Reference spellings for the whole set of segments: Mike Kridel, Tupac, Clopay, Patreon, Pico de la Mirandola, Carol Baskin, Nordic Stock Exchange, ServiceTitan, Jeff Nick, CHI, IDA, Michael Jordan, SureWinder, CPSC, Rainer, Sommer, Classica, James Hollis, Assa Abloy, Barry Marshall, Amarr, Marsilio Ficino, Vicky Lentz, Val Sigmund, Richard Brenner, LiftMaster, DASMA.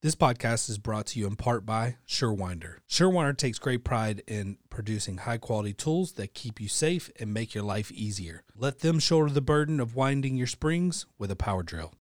This podcast is brought to you in part by SureWinder. SureWinder takes great pride in producing high-quality tools that keep you safe and make your life easier. Let them shoulder the burden of winding your springs with a power drill.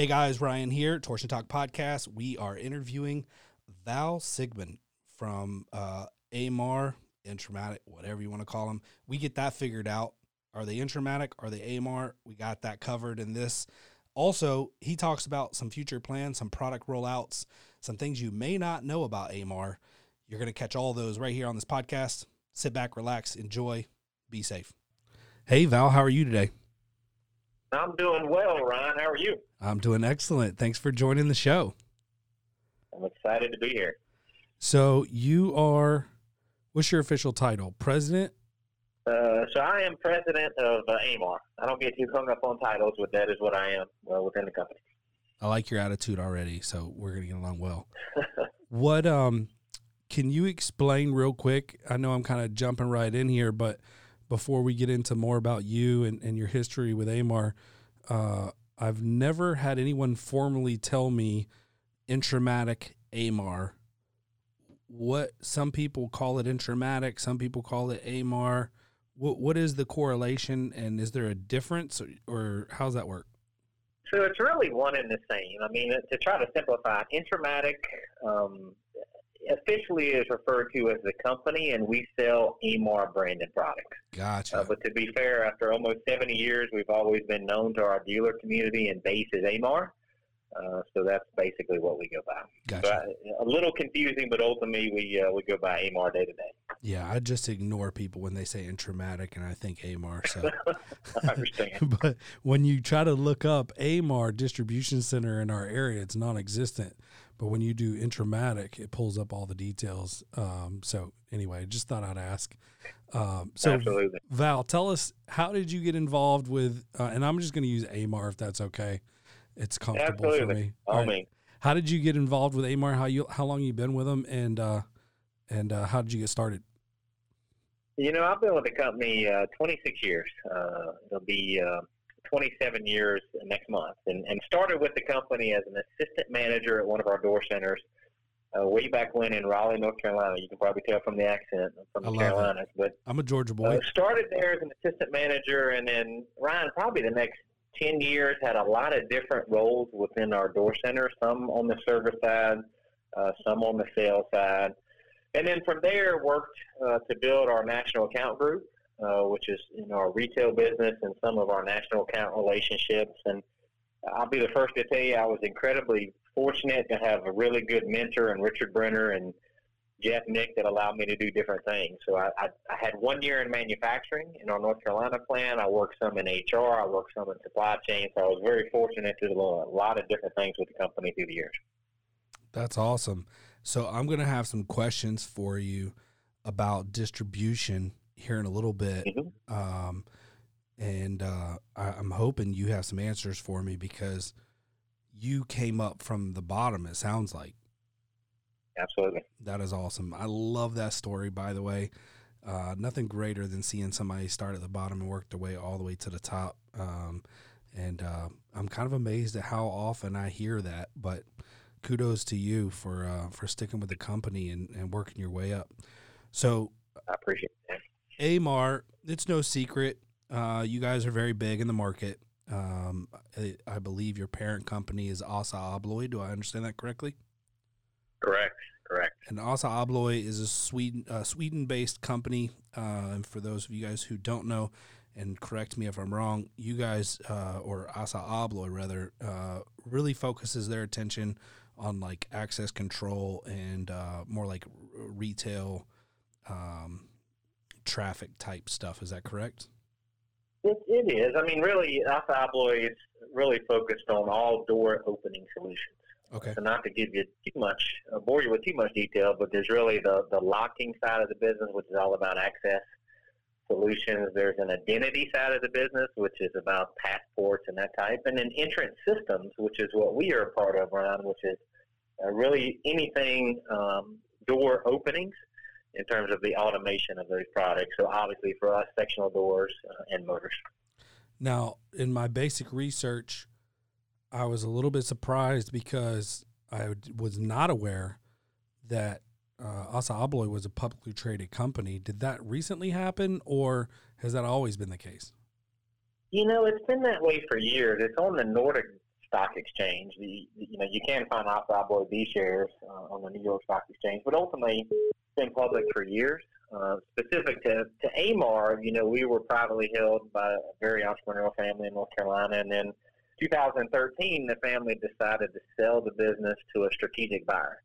Hey guys, Ryan here, Torsion Talk Podcast. We are interviewing Val Sigmund from Amarr, Entrematic, whatever you want to call them. We get that figured out. Are they Entrematic? Are they Amarr? We got that covered in this. Also, he talks about some future plans, some product rollouts, some things you may not know about Amarr. You're going to catch all those right here on this podcast. Sit back, relax, enjoy, be safe. Hey Val, how are you today? I'm doing well, Ryan. How are you? I'm doing excellent. Thanks for joining the show. I'm excited to be here. So you are, what's your official title? President? So I am president of Amarr. I don't get too hung up on titles, but that is what I am within the company. I like your attitude already, so we're going to get along well. What, can you explain real quick? I know I'm kind of jumping right in here, but before we get into more about you and your history with Amarr, I've never had anyone formally tell me Entrematic Amarr. What some people call it Entrematic, some people call it Amarr. What is the correlation, and is there a difference, or how's that work? So it's really one and the same. I mean, to try to simplify, Entrematic officially is referred to as the company, and we sell Amarr branded products. Gotcha. But to be fair, after almost 70 years, we've always been known to our dealer community, and base is Amarr. So that's basically what we go by. Gotcha. So a little confusing, but ultimately we go by Amarr day to day. Yeah, I just ignore people when they say Entrematic, and I think Amarr. So. I understand. But when you try to look up Amarr Distribution Center in our area, it's non-existent. But when you do Entrematic, it pulls up all the details. So anyway, just thought I'd ask. So absolutely. Val, tell us, how did you get involved with, and I'm just going to use Amarr if that's okay. It's comfortable absolutely. For me. All right. How did you get involved with Amarr? How long you been with them, and how did you get started? You know, I've been with the company 26 years. It'll be 27 years next month, and started with the company as an assistant manager at one of our door centers way back when in Raleigh, North Carolina. You can probably tell from the accent from the Carolinas. But I'm a Georgia boy. Started there as an assistant manager, and then Ryan, probably the next 10 years, had a lot of different roles within our door center, some on the service side, some on the sales side. And then from there, worked to build our national account group, which is our retail business and some of our national account relationships. And I'll be the first to tell you, I was incredibly fortunate to have a really good mentor in Richard Brenner and Jeff Nick that allowed me to do different things. So I had 1 year in manufacturing in our North Carolina plant. I worked some in HR. I worked some in supply chain. So I was very fortunate to do a lot of different things with the company through the years. That's awesome. So I'm going to have some questions for you about distribution here in a little bit. Mm-hmm. I'm hoping you have some answers for me, because you came up from the bottom, it sounds like. Absolutely. That is awesome. I love that story, by the way. Nothing greater than seeing somebody start at the bottom and work their way all the way to the top. I'm kind of amazed at how often I hear that, but kudos to you for sticking with the company and working your way up. So I appreciate that. Amarr, it's no secret. You guys are very big in the market. I believe your parent company is Assa Abloy. Do I understand that correctly? Correct. And Assa Abloy is a Sweden-based company. And for those of you guys who don't know, and correct me if I'm wrong, you guys, or Assa Abloy rather, really focuses their attention on like access control and more like retail traffic type stuff. Is that correct? It is. I mean, really, Assa Abloy is really focused on all door opening solutions. Okay. So not to give you bore you with too much detail, but there's really the locking side of the business, which is all about access, solutions. There's an identity side of the business, which is about passports and that type, and then entrance systems, which is what we are a part of, Ron, which is really anything door openings in terms of the automation of those products. So obviously for us, sectional doors and motors. Now, in my basic research, I was a little bit surprised because I was not aware that Assa Abloy was a publicly traded company. Did that recently happen, or has that always been the case? You know, it's been that way for years. It's on the Nordic Stock Exchange. You can find Assa Abloy B shares on the New York Stock Exchange, but ultimately it's been public for years. Specific to Amarr, you know, we were privately held by a very entrepreneurial family in North Carolina, and then 2013, the family decided to sell the business to a strategic buyer.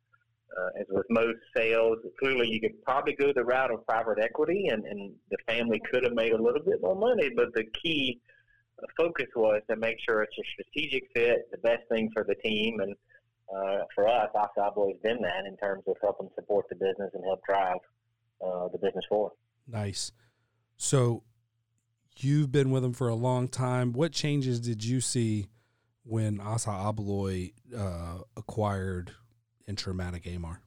As with most sales, clearly you could probably go the route of private equity, and the family could have made a little bit more money, but the key focus was to make sure it's a strategic fit, the best thing for the team, and for us, Assa Abloy's been that in terms of helping support the business and help drive the business forward. Nice. So you've been with them for a long time. What changes did you see when Assa Abloy acquired Entrematic Amarr?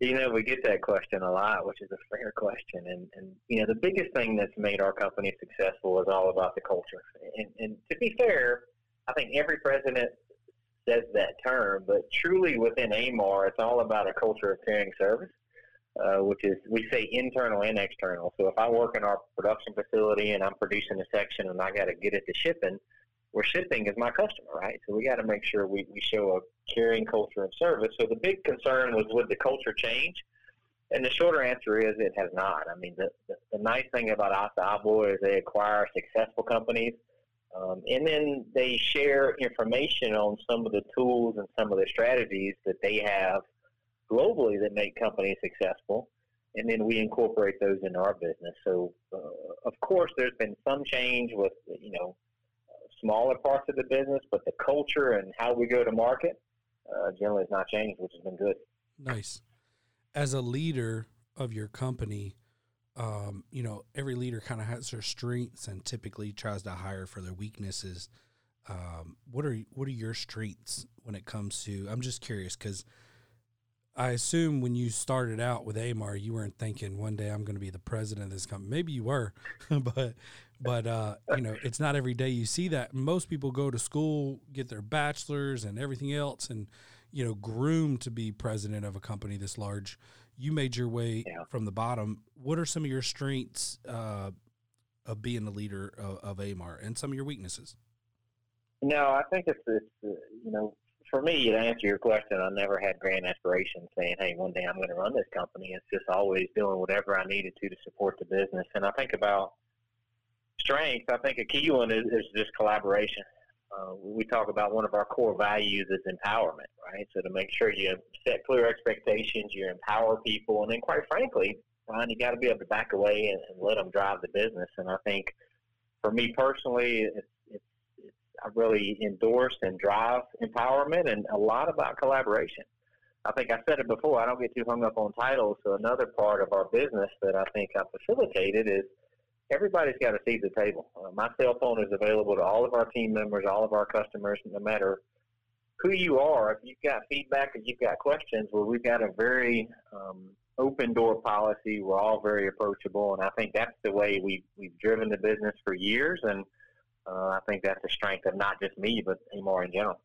You know, we get that question a lot, which is a fair question. And you know, the biggest thing that's made our company successful is all about the culture. And to be fair, I think every president says that term, but truly within Amarr, it's all about a culture of caring service. Which is, we say internal and external. So if I work in our production facility and I'm producing a section and I got to get it to shipping, where shipping is my customer, right? So we got to make sure we show a caring culture of service. So the big concern was, would the culture change? And the shorter answer is it has not. I mean, the nice thing about Assa Abloy is they acquire successful companies, and then they share information on some of the tools and some of the strategies that they have globally that make companies successful, and then we incorporate those into our business. So, of course, there's been some change with, you know, smaller parts of the business, but the culture and how we go to market generally has not changed, which has been good. Nice. As a leader of your company, you know, every leader kind of has their strengths and typically tries to hire for their weaknesses. What are your strengths when it comes to, I'm just curious, because I assume when you started out with Amarr, you weren't thinking one day I'm going to be the president of this company. Maybe you were, but you know, it's not every day you see that. Most people go to school, get their bachelor's and everything else, and, you know, groom to be president of a company this large. You made your way from the bottom. What are some of your strengths of being the leader of Amarr, and some of your weaknesses? No, I think it's you know, for me, to answer your question, I never had grand aspirations saying, hey, one day I'm going to run this company. It's just always doing whatever I needed to support the business. And I think about strength, I think a key one is just collaboration. We talk about one of our core values is empowerment, right? So to make sure you set clear expectations, you empower people, and then quite frankly, Ron, you got to be able to back away and let them drive the business. And I think for me personally, I really endorse and drive empowerment and a lot about collaboration. I think I said it before, I don't get too hung up on titles. So another part of our business that I think I facilitated is everybody's got a seat at the table. My cell phone is available to all of our team members, all of our customers, no matter who you are. If you've got feedback or you've got questions, well, we've got a very open door policy. We're all very approachable. And I think that's the way we've driven the business for years. And I think that's a strength of not just me, but Amarr in general.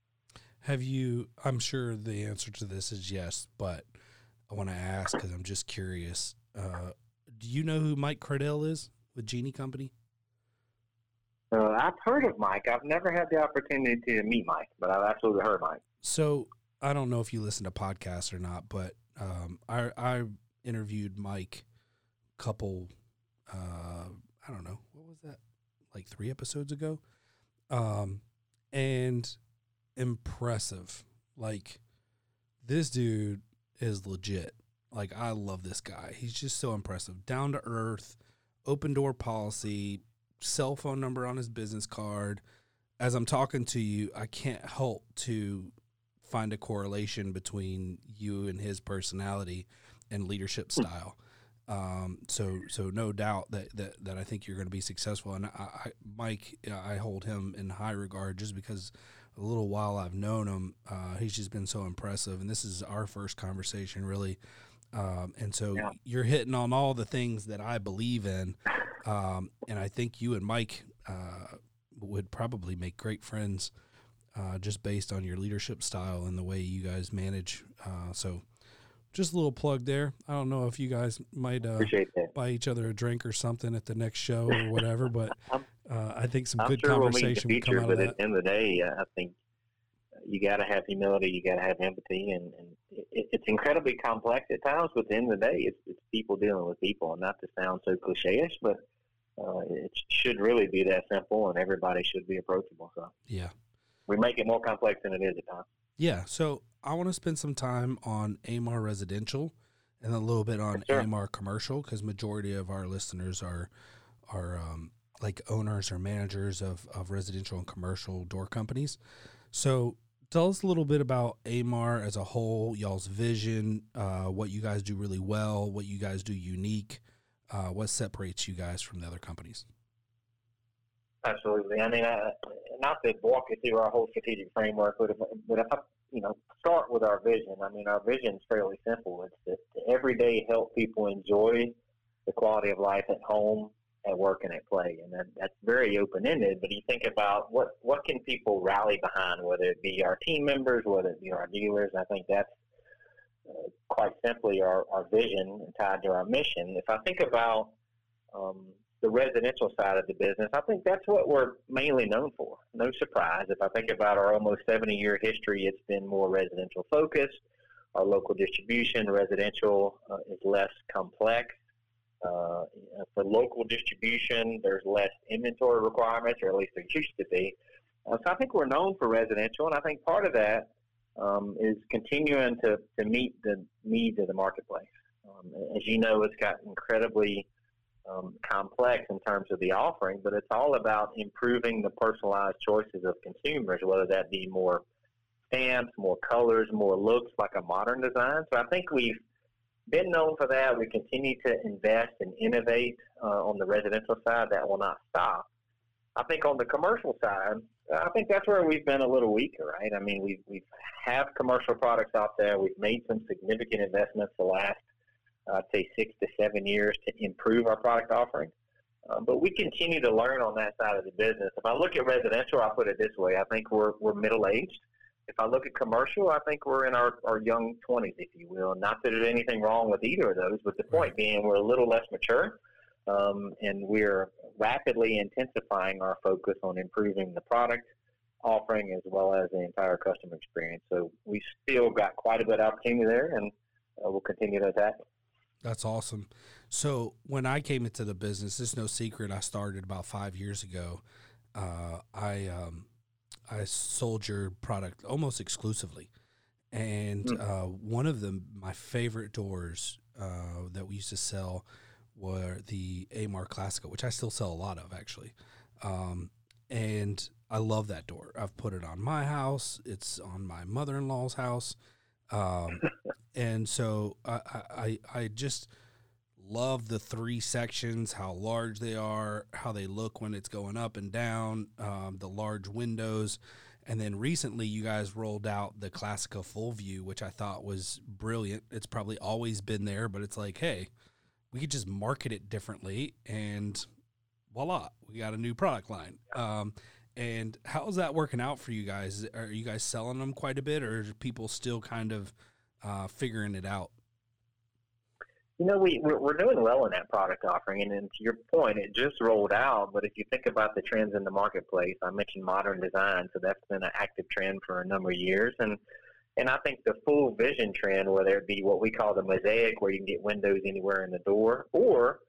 Have you, I'm sure the answer to this is yes, but I want to ask because I'm just curious. Do you know who Mike Kridel is with Genie Company? I've heard of Mike. I've never had the opportunity to meet Mike, but I've absolutely heard Mike. So I don't know if you listen to podcasts or not, but I interviewed Mike a couple, I don't know, what was that? Like 3 episodes ago, and impressive. Like, this dude is legit. Like, I love this guy. He's just so impressive. Down to earth, open door policy, cell phone number on his business card. As I'm talking to you, I can't help to find a correlation between you and his personality and leadership style. So no doubt that I think you're going to be successful. And Mike, I hold him in high regard just because a little while I've known him, he's just been so impressive. And this is our first conversation, really. And so you're hitting on all the things that I believe in. And I think you and Mike would probably make great friends just based on your leadership style and the way you guys manage. So just a little plug there. I don't know if you guys might buy each other a drink or something at the next show or whatever, but I think some good conversation will come out of that. At the end of the day, I think you got to have humility, you got to have empathy, and it's incredibly complex at times, but at the end of the day, it's people dealing with people, and not to sound so cliche-ish, but it should really be that simple, and everybody should be approachable. So yeah, we make it more complex than it is at times. Yeah, so I want to spend some time on Amarr Residential and a little bit on Amarr Commercial, because majority of our listeners are like owners or managers of residential and commercial door companies. So tell us a little bit about Amarr as a whole, y'all's vision, what you guys do really well, what you guys do unique, what separates you guys from the other companies. Absolutely. I mean, not to walk you through our whole strategic framework, but if I, start with our vision. I mean, our vision is fairly simple. It's to every day help people enjoy the quality of life at home, at work, and at play. And that's very open-ended, but you think about what can people rally behind, whether it be our team members, whether it be our dealers. I think that's quite simply our vision tied to our mission. If I think about the residential side of the business, I think that's what we're mainly known for. No surprise. If I think about our almost 70-year history, it's been more residential-focused. Our local distribution, residential, is less complex. For local distribution, there's less inventory requirements, or at least there used to be. So I think we're known for residential, and I think part of that is continuing to meet the needs of the marketplace. As you know, it's got incredibly complex in terms of the offering, but it's all about improving the personalized choices of consumers, whether that be more stamps, more colors, more looks, like a modern design. So I think we've been known for that. We continue to invest and innovate on the residential side. That will not stop. I think on the commercial side, I think that's where we've been a little weaker, right? I mean, we have commercial products out there. We've made some significant investments the last, I'd say, 6 to 7 years to improve our product offering. But we continue to learn on that side of the business. If I look at residential, I'll put it this way. I think we're middle-aged. If I look at commercial, I think we're in our young 20s, if you will. Not that there's anything wrong with either of those, but the point being we're a little less mature, and we're rapidly intensifying our focus on improving the product offering as well as the entire customer experience. So we still got quite a bit of opportunity there, and we'll continue to attack. That's awesome. So when I came into the business, it's no secret I started about 5 years ago. I sold your product almost exclusively. And one of my favorite doors that we used to sell were the Amarr Classico, which I still sell a lot of, actually. And I love that door. I've put it on my house. It's on my mother-in-law's house. And so I just love the three sections, how large they are, how they look when it's going up and down, the large windows. And then recently you guys rolled out the Classica Full View, which I thought was brilliant. It's probably always been there, but it's like, hey, we could just market it differently, and voila, we got a new product line. And how's that working out for you guys? Are you guys selling them quite a bit, or are people still kind of figuring it out? You know, we're doing well in that product offering, and then to your point, it just rolled out. But if you think about the trends in the marketplace, I mentioned modern design, so that's been an active trend for a number of years. And I think the full vision trend, whether it be what we call the mosaic, where you can get windows anywhere in the door, or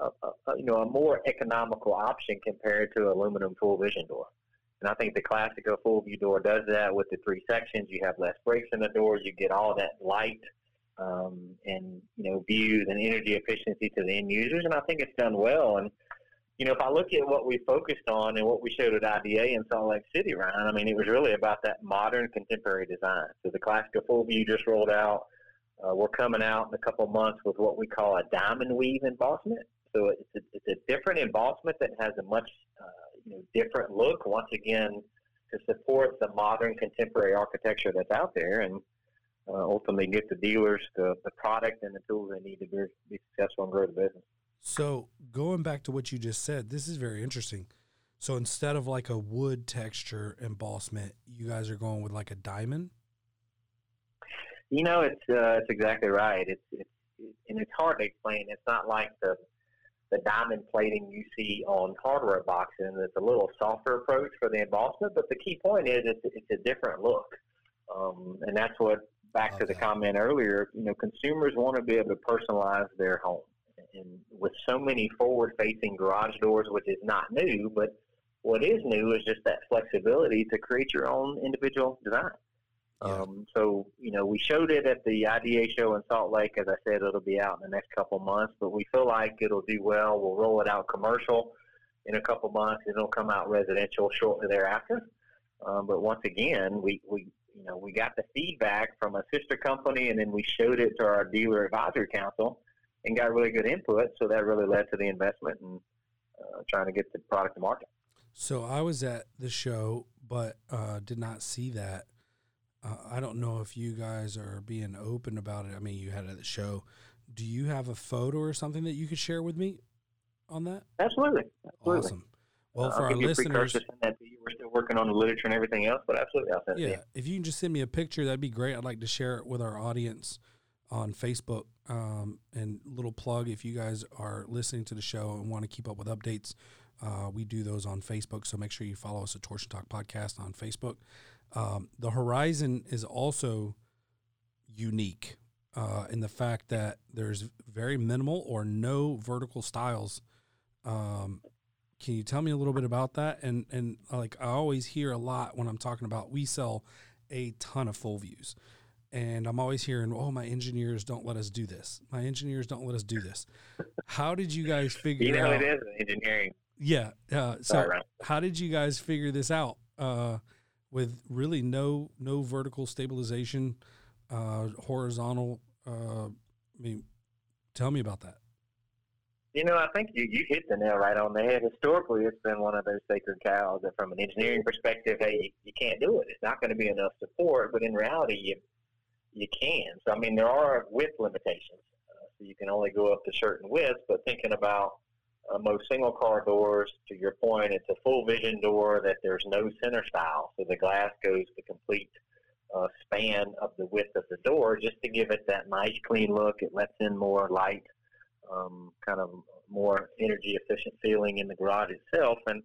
a more economical option compared to aluminum full vision door. And I think the Classico Full View door does that with the three sections. You have less breaks in the door. You get all that light and views and energy efficiency to the end users. And I think it's done well. And, if I look at what we focused on and what we showed at IDA in Salt Lake City, Ryan, I mean, it was really about that modern contemporary design. So the Classico Full View just rolled out. We're coming out in a couple months with what we call a diamond weave embossment. So it's a different embossment that has a much different look, once again, to support the modern contemporary architecture that's out there and ultimately get the dealers the product and the tools they need to be successful and grow the business. So going back to what you just said, this is very interesting. So instead of like a wood texture embossment, you guys are going with like a diamond? You know, it's exactly right. It's hard to explain. It's not like the diamond plating you see on hardware boxes. It's a little softer approach for the embossment, but the key point is it's a different look. And that's what, back to the comment earlier, consumers want to be able to personalize their home. And with so many forward-facing garage doors, which is not new, but what is new is just that flexibility to create your own individual design. Yeah. So, we showed it at the IDA show in Salt Lake. As I said, it'll be out in the next couple months, but we feel like it'll do well. We'll roll it out commercial in a couple months. It'll come out residential shortly thereafter. But once again, we got the feedback from a sister company, and then we showed it to our dealer advisory council and got really good input. So that really led to the investment and trying to get the product to market. So I was at the show, but did not see that. I don't know if you guys are being open about it. I mean, you had it at the show. Do you have a photo or something that you could share with me on that? Absolutely. Awesome. Well, for our listeners, we're still working on the literature and everything else, but absolutely. Yeah. If you can just send me a picture, that'd be great. I'd like to share it with our audience on Facebook. And little plug, if you guys are listening to the show and want to keep up with updates, we do those on Facebook. So make sure you follow us at Torsion Talk Podcast on Facebook. The horizon is also unique in the fact that there's very minimal or no vertical styles. Can you tell me a little bit about that? And like I always hear a lot when I'm talking about, we sell a ton of full views. And I'm always hearing, oh, my engineers don't let us do this. How did you guys figure out? It is engineering. Yeah. How did you guys figure this out? With really no vertical stabilization, horizontal. Tell me about that. I think you hit the nail right on the head. Historically, it's been one of those sacred cows that from an engineering perspective, hey, you can't do it. It's not going to be enough support, but in reality, you can. So, there are width limitations. So you can only go up to certain widths, but thinking about most single car doors, to your point, it's a full vision door that there's no center style. So the glass goes the complete span of the width of the door just to give it that nice clean look. It lets in more light, kind of more energy efficient feeling in the garage itself. And,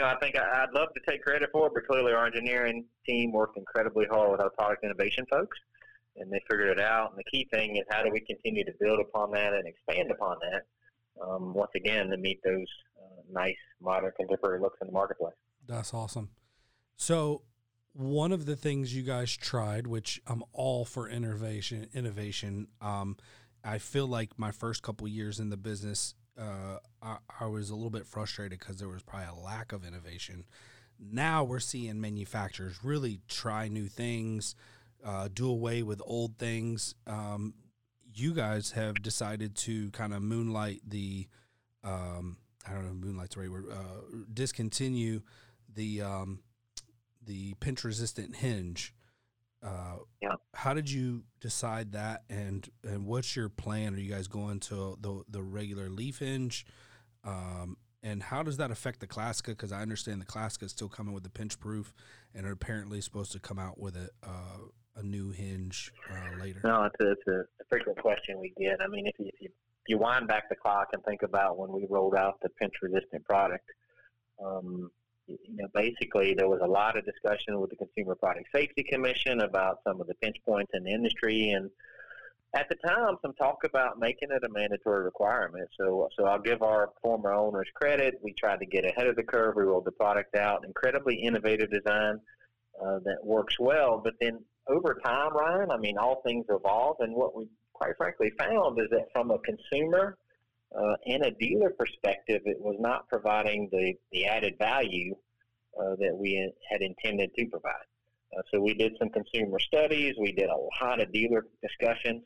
I think I'd love to take credit for it, but clearly our engineering team worked incredibly hard with our product innovation folks, and they figured it out. And the key thing is, how do we continue to build upon that and expand upon that? Once again, to meet those nice, modern, contemporary looks in the marketplace. That's awesome. So one of the things you guys tried, which I'm all for innovation. I feel like my first couple of years in the business, I was a little bit frustrated because there was probably a lack of innovation. Now we're seeing manufacturers really try new things, do away with old things. You guys have decided to kind of moonlight the, I don't know, moonlight's the right word, discontinue the pinch resistant hinge. Yeah. How did you decide that, and what's your plan? Are you guys going to the regular leaf hinge? And how does that affect the Classica? Because I understand the Classica is still coming with the pinch proof, and are apparently supposed to come out with a new hinge later. No, it's a frequent question we get. If you wind back the clock and think about when we rolled out the pinch-resistant product, basically there was a lot of discussion with the Consumer Product Safety Commission about some of the pinch points in the industry, and at the time, some talk about making it a mandatory requirement. So I'll give our former owners credit. We tried to get ahead of the curve. We rolled the product out, incredibly innovative design that works well, but then over time, Ryan, all things evolve, and what we quite frankly found is that from a consumer and a dealer perspective, it was not providing the added value that we had intended to provide. So we did some consumer studies. We did a lot of dealer discussions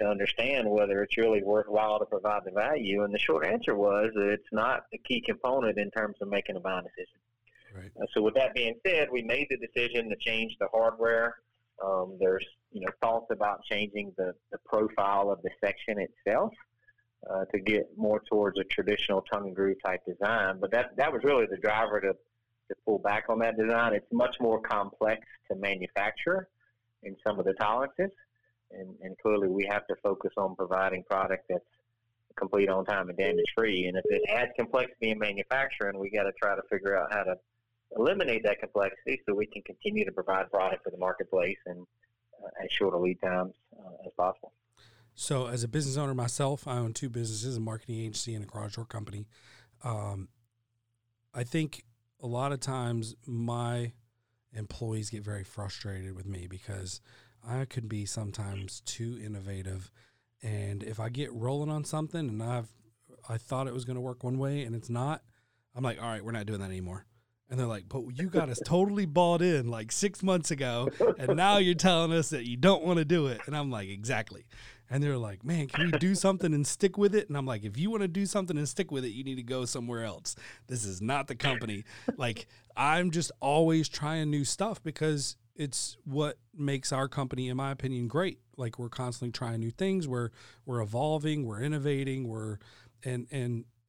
to understand whether it's really worthwhile to provide the value. And the short answer was that it's not a key component in terms of making a buying decision. Right. So with that being said, we made the decision to change the hardware. There's thoughts about changing the profile of the section itself to get more towards a traditional tongue and groove type design. But that was really the driver to pull back on that design. It's much more complex to manufacture in some of the tolerances. And clearly we have to focus on providing product that's complete on time and damage free. And if it adds complexity in manufacturing, we got to try to figure out how to eliminate that complexity so we can continue to provide product for the marketplace and as short a lead times as possible. So as a business owner myself, I own two businesses, a marketing agency and a garage door company. I think a lot of times my employees get very frustrated with me because I could be sometimes too innovative. And if I get rolling on something and I thought it was going to work one way and it's not, I'm like, all right, we're not doing that anymore. And they're like, but you got us totally bought in like 6 months ago. And now you're telling us that you don't want to do it. And I'm like, exactly. And they're like, man, can we do something and stick with it? And I'm like, if you want to do something and stick with it, you need to go somewhere else. This is not the company. Like, I'm just always trying new stuff because it's what makes our company, in my opinion, great. Like, we're constantly trying new things. We're evolving, we're innovating,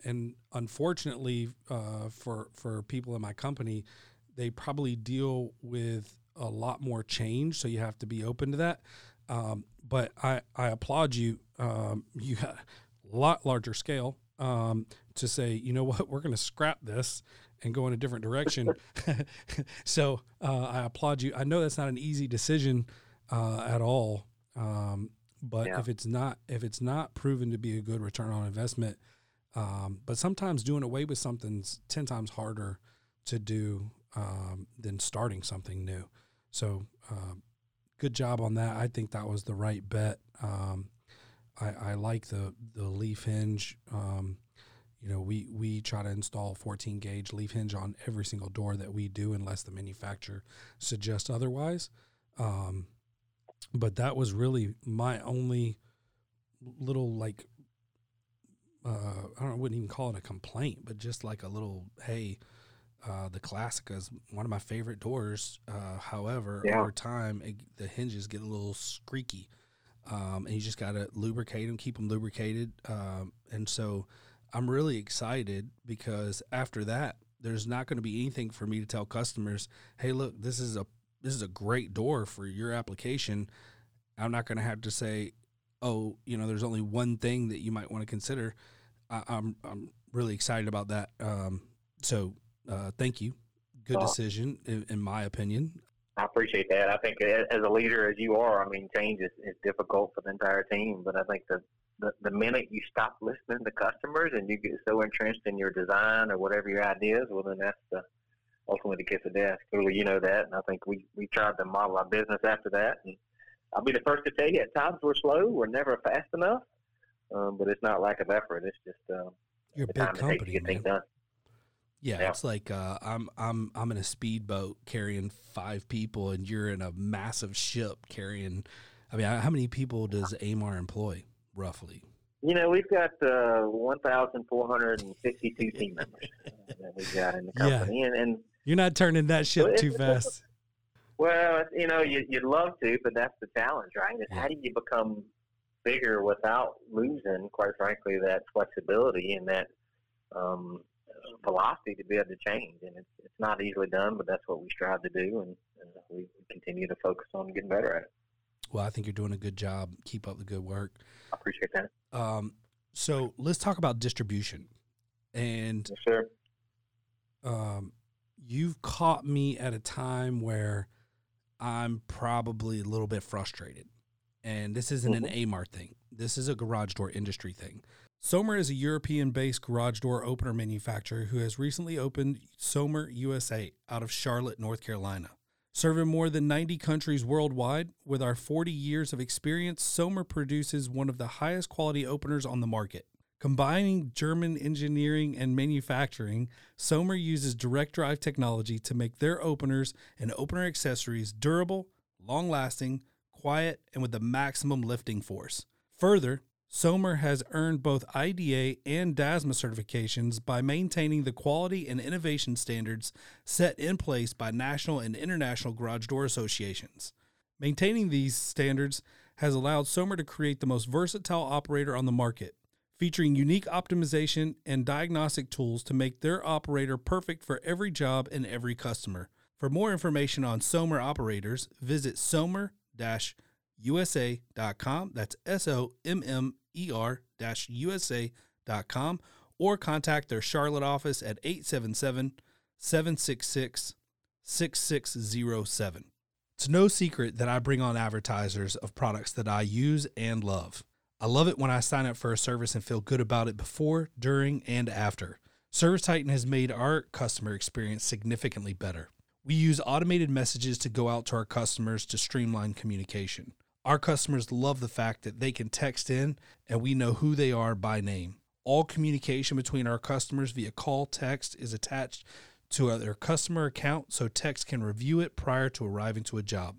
and unfortunately for people in my company, they probably deal with a lot more change. So you have to be open to that. But I applaud you. You got a lot larger scale to say, you know what, we're going to scrap this and go in a different direction. So I applaud you. I know that's not an easy decision at all, but yeah. if it's not proven to be a good return on investment, but sometimes doing away with something's 10 times harder to do than starting something new. So good job on that. I think that was the right bet. I like the leaf hinge. We try to install 14 gauge leaf hinge on every single door that we do unless the manufacturer suggests otherwise. But that was really my only little I wouldn't even call it a complaint, but just like a little, hey, the Classica is one of my favorite doors. However, over time, the hinges get a little squeaky, and you just got to lubricate them, keep them lubricated. And so I'm really excited because after that, there's not going to be anything for me to tell customers, hey, look, this is a great door for your application. I'm not going to have to say, oh, there's only one thing that you might want to consider. I'm really excited about that. So thank you. Good decision, in my opinion. I appreciate that. I think as a leader, as you are, change is difficult for the entire team, but I think the minute you stop listening to customers and you get so entrenched in your design or whatever your idea is, well, then that's ultimately the kiss of death. Clearly, you know that, and I think we tried to model our business after that. And I'll be the first to tell you, at times we're slow. We're never fast enough, but it's not lack of effort. It's just you're a big company, to get things done. Yeah, it's like I'm in a speedboat carrying 5 people, and you're in a massive ship carrying. How many people does Amarr employ? Roughly, we've got 1,452 team members that we've got in the company, and you're not turning that ship too fast. Well, you'd love to, but that's the challenge, right? Is how do you become bigger without losing, quite frankly, that flexibility and that velocity to be able to change? And it's not easily done, but that's what we strive to do, and we continue to focus on getting better at it. Well, I think you're doing a good job. Keep up the good work. I appreciate that. So let's talk about distribution. And yes, sir. You've caught me at a time where I'm probably a little bit frustrated. And this isn't an Amarr thing. This is a garage door industry thing. Sommer is a European-based garage door opener manufacturer who has recently opened Sommer USA out of Charlotte, North Carolina. Serving more than 90 countries worldwide, with our 40 years of experience, Sommer produces one of the highest quality openers on the market. Combining German engineering and manufacturing, Sommer uses direct drive technology to make their openers and opener accessories durable, long-lasting, quiet, and with the maximum lifting force. Further, Sommer has earned both IDA and DASMA certifications by maintaining the quality and innovation standards set in place by national and international garage door associations. Maintaining these standards has allowed Sommer to create the most versatile operator on the market, featuring unique optimization and diagnostic tools to make their operator perfect for every job and every customer. For more information on Sommer operators, visit sommer-usa.com. That's SOMMER-USA.com, or contact their Charlotte office at 877-766-6607. It's no secret that I bring on advertisers of products that I use and love. I love it when I sign up for a service and feel good about it before, during, and after. ServiceTitan has made our customer experience significantly better. We use automated messages to go out to our customers to streamline communication. Our customers love the fact that they can text in and we know who they are by name. All communication between our customers via call, text is attached to their customer account, so techs can review it prior to arriving to a job.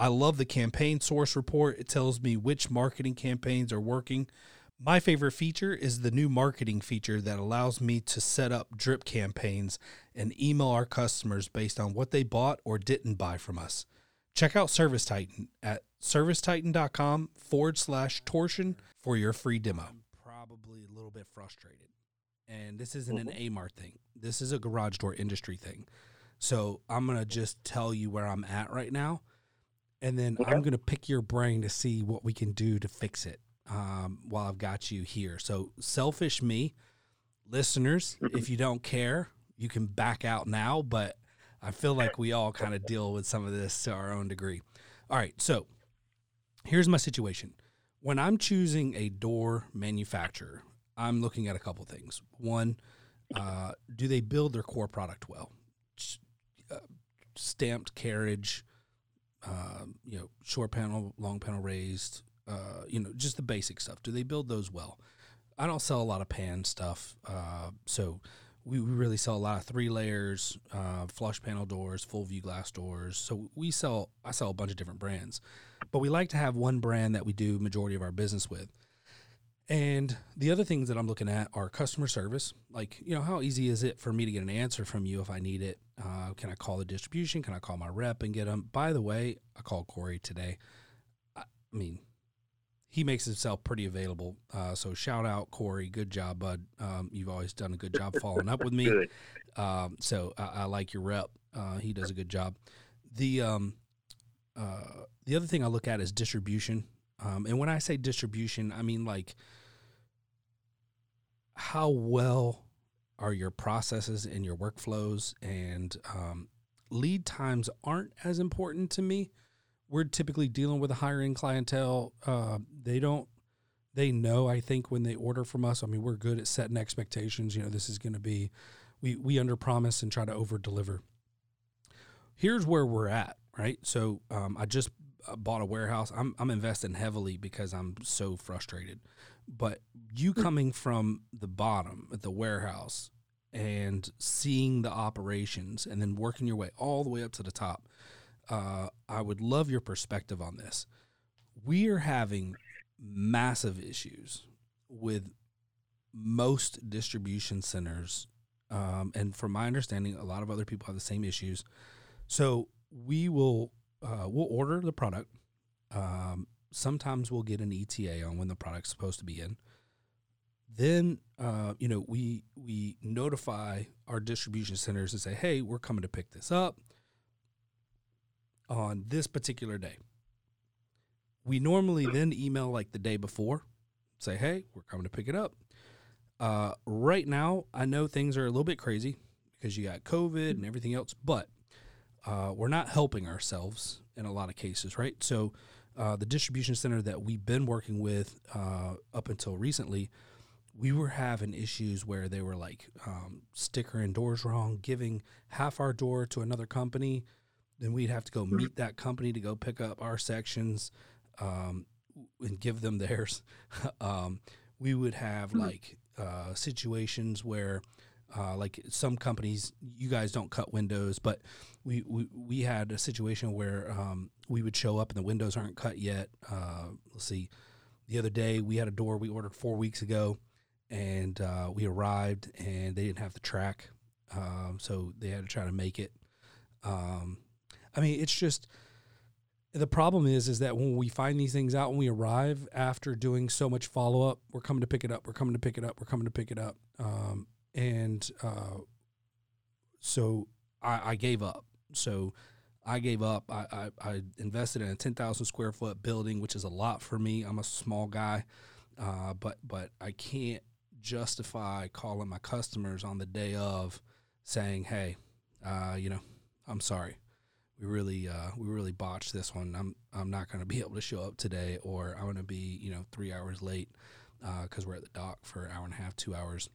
I love the campaign source report. It tells me which marketing campaigns are working. My favorite feature is the new marketing feature that allows me to set up drip campaigns and email our customers based on what they bought or didn't buy from us. Check out ServiceTitan at servicetitan.com/torsion for your free demo. I'm probably a little bit frustrated. And this isn't an Amarr thing. This is a garage door industry thing. So I'm going to just tell you where I'm at right now. And then I'm going to pick your brain to see what we can do to fix it while I've got you here. So selfish me, listeners, if you don't care, you can back out now. But I feel like we all kind of deal with some of this to our own degree. All right, so here's my situation. When I'm choosing a door manufacturer, I'm looking at a couple things. One, do they build their core product well? Stamped carriage, short panel, long panel raised, just the basic stuff. Do they build those well? I don't sell a lot of pan stuff, so we really sell a lot of three layers, flush panel doors, full view glass doors. So I sell a bunch of different brands, but we like to have one brand that we do majority of our business with. And the other things that I'm looking at are customer service. Like, how easy is it for me to get an answer from you if I need it? Can I call the distribution? Can I call my rep and get them? By the way, I called Corey today. I mean, he makes himself pretty available. So shout out, Corey. Good job, bud. You've always done a good job following up with me. So I like your rep. He does a good job. The other thing I look at is distribution. And when I say distribution, I mean, like, how well are your processes and your workflows? And lead times aren't as important to me. We're typically dealing with a higher end clientele. They know, I think, when they order from us. I mean, we're good at setting expectations. This is going to be, we under promise and try to over deliver. Here's where we're at, right? So I just bought a warehouse. I'm investing heavily because I'm so frustrated. But you coming from the bottom at the warehouse and seeing the operations and then working your way all the way up to the top, I would love your perspective on this. We are having massive issues with most distribution centers. And from my understanding, a lot of other people have the same issues. So we'll order the product. Sometimes we'll get an ETA on when the product's supposed to be in. Then, we notify our distribution centers and say, hey, we're coming to pick this up on this particular day. We normally then email like the day before, say, hey, we're coming to pick it up. Right now, I know things are a little bit crazy because you got COVID and everything else, but we're not helping ourselves in a lot of cases, right? So the distribution center that we've been working with up until recently, we were having issues where they were like stickering doors wrong, giving half our door to another company. Then we'd have to go meet that company to go pick up our sections and give them theirs. We would have like situations where, like some companies, you guys don't cut windows, but we had a situation where we would show up and the windows aren't cut yet. Let's see. The other day we had a door we ordered 4 weeks ago, and we arrived and they didn't have the track. So they had to try to make it. I mean, it's just, the problem is that when we find these things out, when we arrive after doing so much follow-up, we're coming to pick it up. So I gave up. I invested in a 10,000 square foot building, which is a lot for me. I'm a small guy, but I can't justify calling my customers on the day of saying, "Hey, I'm sorry. We really botched this one. I'm not going to be able to show up today, or I'm going to be 3 hours late because we're at the dock for an hour and a half, 2 hours."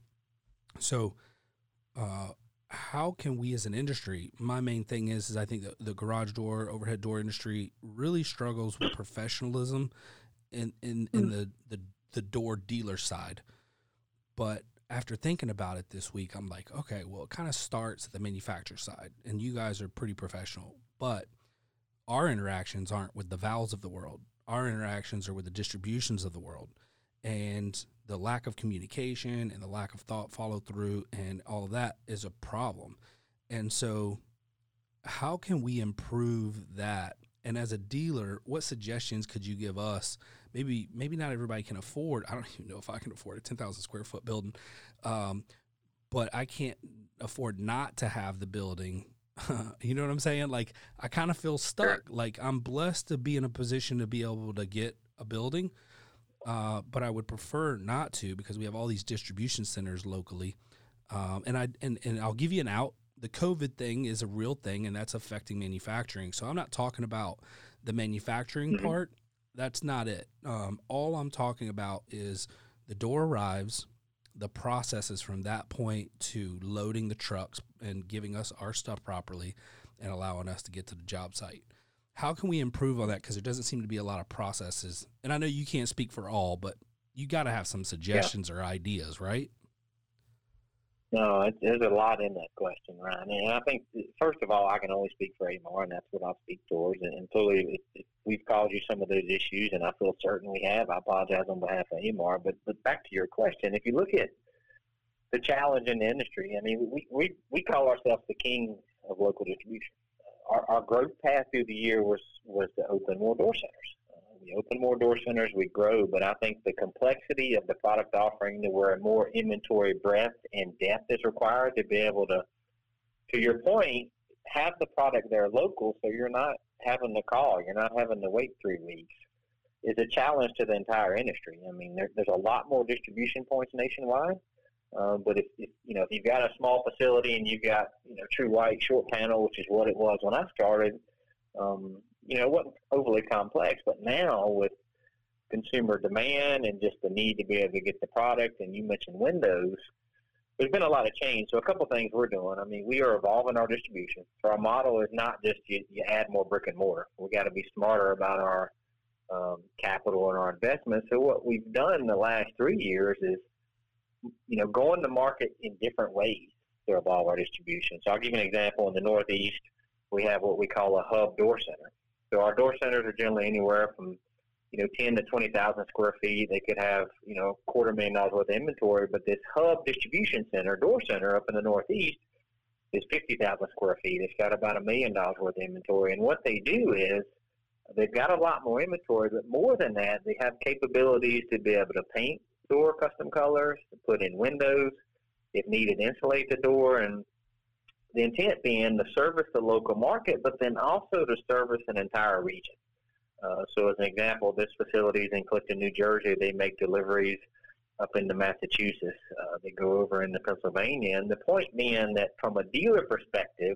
So, how can we as an industry? My main thing is I think the garage door, overhead door industry really struggles with professionalism in the door dealer side. But after thinking about it this week, I'm like, okay, well, it kind of starts at the manufacturer side, and you guys are pretty professional. But our interactions aren't with the Valves of the world. Our interactions are with the distributions of the world. And the lack of communication and the lack of thought follow through and all of that is a problem. And so how can we improve that? And as a dealer, what suggestions could you give us? Maybe not everybody can afford. I don't even know if I can afford a 10,000 square foot building, but I can't afford not to have the building. You know what I'm saying? Like, I kind of feel stuck. Like, I'm blessed to be in a position to be able to get a building, but I would prefer not to because we have all these distribution centers locally. And I'll give you an out. The COVID thing is a real thing, and that's affecting manufacturing. So I'm not talking about the manufacturing part. That's not it. All I'm talking about is the door arrives, the processes from that point to loading the trucks and giving us our stuff properly and allowing us to get to the job site. How can we improve on that? Because there doesn't seem to be a lot of processes. And I know you can't speak for all, but you got to have some suggestions or ideas, right? No, there's a lot in that question, Ryan. And I think, first of all, I can only speak for Amarr, and that's what I'll speak towards. And clearly, if we've caused you some of those issues, and I feel certain we have. I apologize on behalf of Amarr. But back to your question, if you look at the challenge in the industry, I mean, we call ourselves the king of local distribution. Our growth path through the year was to open more door centers. We open more door centers, we grow, but I think the complexity of the product offering to where more inventory breadth and depth is required to be able to your point, have the product there local so you're not having to call, you're not having to wait 3 weeks, is a challenge to the entire industry. I mean, there's a lot more distribution points nationwide. But if you've got a small facility and you've got, true white short panel, which is what it was when I started, it wasn't overly complex, but now with consumer demand and just the need to be able to get the product, and you mentioned windows, there's been a lot of change. So a couple of things we're doing. I mean, we are evolving our distribution. So our model is not just you add more brick and mortar. We got to be smarter about our capital and our investments. So what we've done in the last 3 years is, going to market in different ways to evolve our distribution. So I'll give you an example. In the Northeast, we have what we call a hub door center. So our door centers are generally anywhere from, 10 to 20,000 square feet. They could have, $250,000 worth of inventory, but this hub distribution center, door center up in the Northeast is 50,000 square feet. It's got about $1 million worth of inventory. And what they do is they've got a lot more inventory, but more than that, they have capabilities to be able to paint door custom colors, put in windows, if needed, insulate the door, and the intent being to service the local market, but then also to service an entire region. So as an example, this facility is in Clifton, New Jersey. They make deliveries up into Massachusetts. They go over into Pennsylvania. And the point being that from a dealer perspective,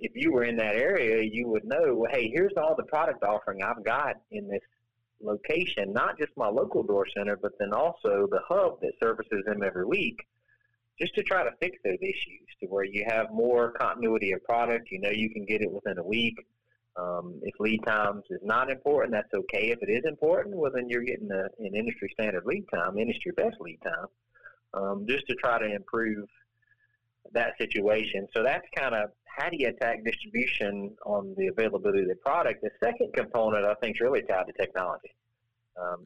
if you were in that area, you would know, well, hey, here's all the product offering I've got in this location, not just my local door center, but then also the hub that services them every week, just to try to fix those issues to where you have more continuity of product. You can get it within a week. If lead times is not important, that's okay. If it is important, well, then you're getting an industry standard lead time, industry best lead time. just to try to improve that situation. So that's kind of how do you attack distribution on the availability of the product. The second component, I think, is really tied to technology.